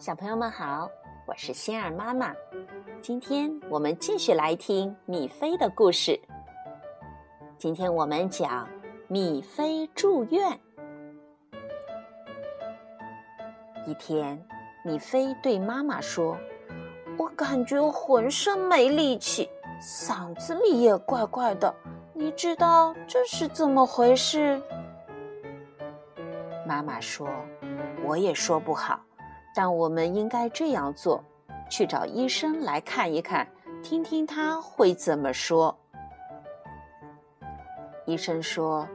小朋友们好，我是仙儿妈妈。今天我们继续来听米菲的故事。今天我们讲米菲住院。一天，米菲对妈妈说：“我感觉浑身没力气，嗓子里也怪怪的，你知道这是怎么回事？”妈妈说：“我也说不好。”但我们应该这样做，去找医生来看一看，听听他会怎么说。医生说：“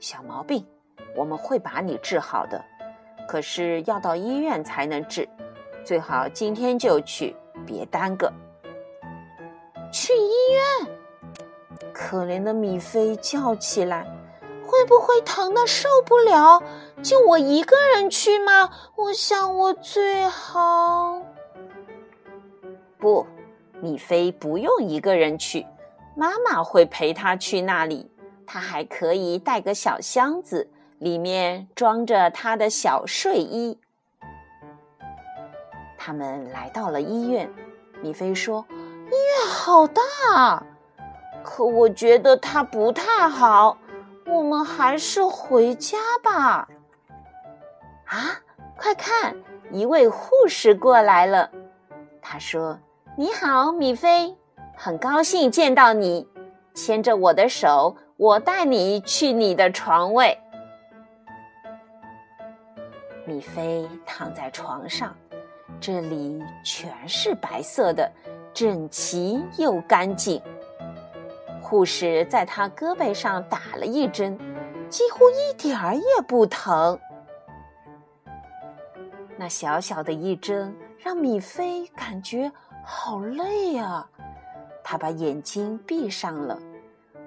小毛病，我们会把你治好的，可是要到医院才能治，最好今天就去，别耽搁。”去医院？可怜的米菲叫起来。会不会疼得受不了？就我一个人去吗？我想我最好。不，米菲不用一个人去，妈妈会陪她去那里。她还可以带个小箱子，里面装着她的小睡衣。他们来到了医院，米菲说：“医院好大啊，可我觉得它不太好。我们还是回家吧。”啊，快看，一位护士过来了。她说：“你好，米菲，很高兴见到你。牵着我的手，我带你去你的床位。”米菲躺在床上，这里全是白色的，整齐又干净。护士在他胳膊上打了一针，几乎一点儿也不疼。那小小的一针让米菲感觉好累啊，他把眼睛闭上了。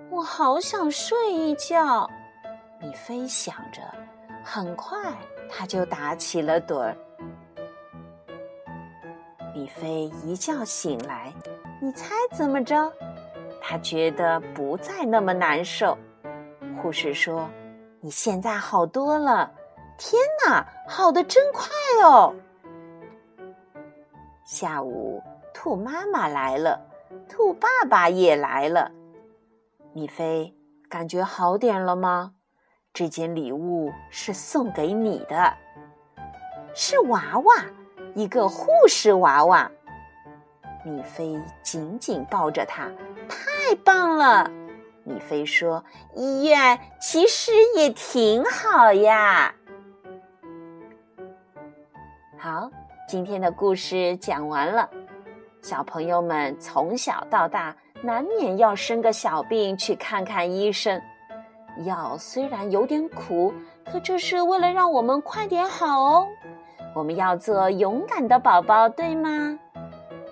我好想睡一觉，米菲想着，很快他就打起了盹儿。米菲一觉醒来，你猜怎么着？他觉得不再那么难受。护士说：“你现在好多了。”天哪，好得真快哦！下午，兔妈妈来了，兔爸爸也来了。米菲，感觉好点了吗？这件礼物是送给你的，是娃娃，一个护士娃娃。米菲紧紧抱着它。太棒了，米菲说，医院其实也挺好呀。好，今天的故事讲完了。小朋友们从小到大难免要生个小病去看看医生。药虽然有点苦，可这是为了让我们快点好哦。我们要做勇敢的宝宝，对吗？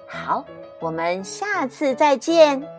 好，我们下次再见。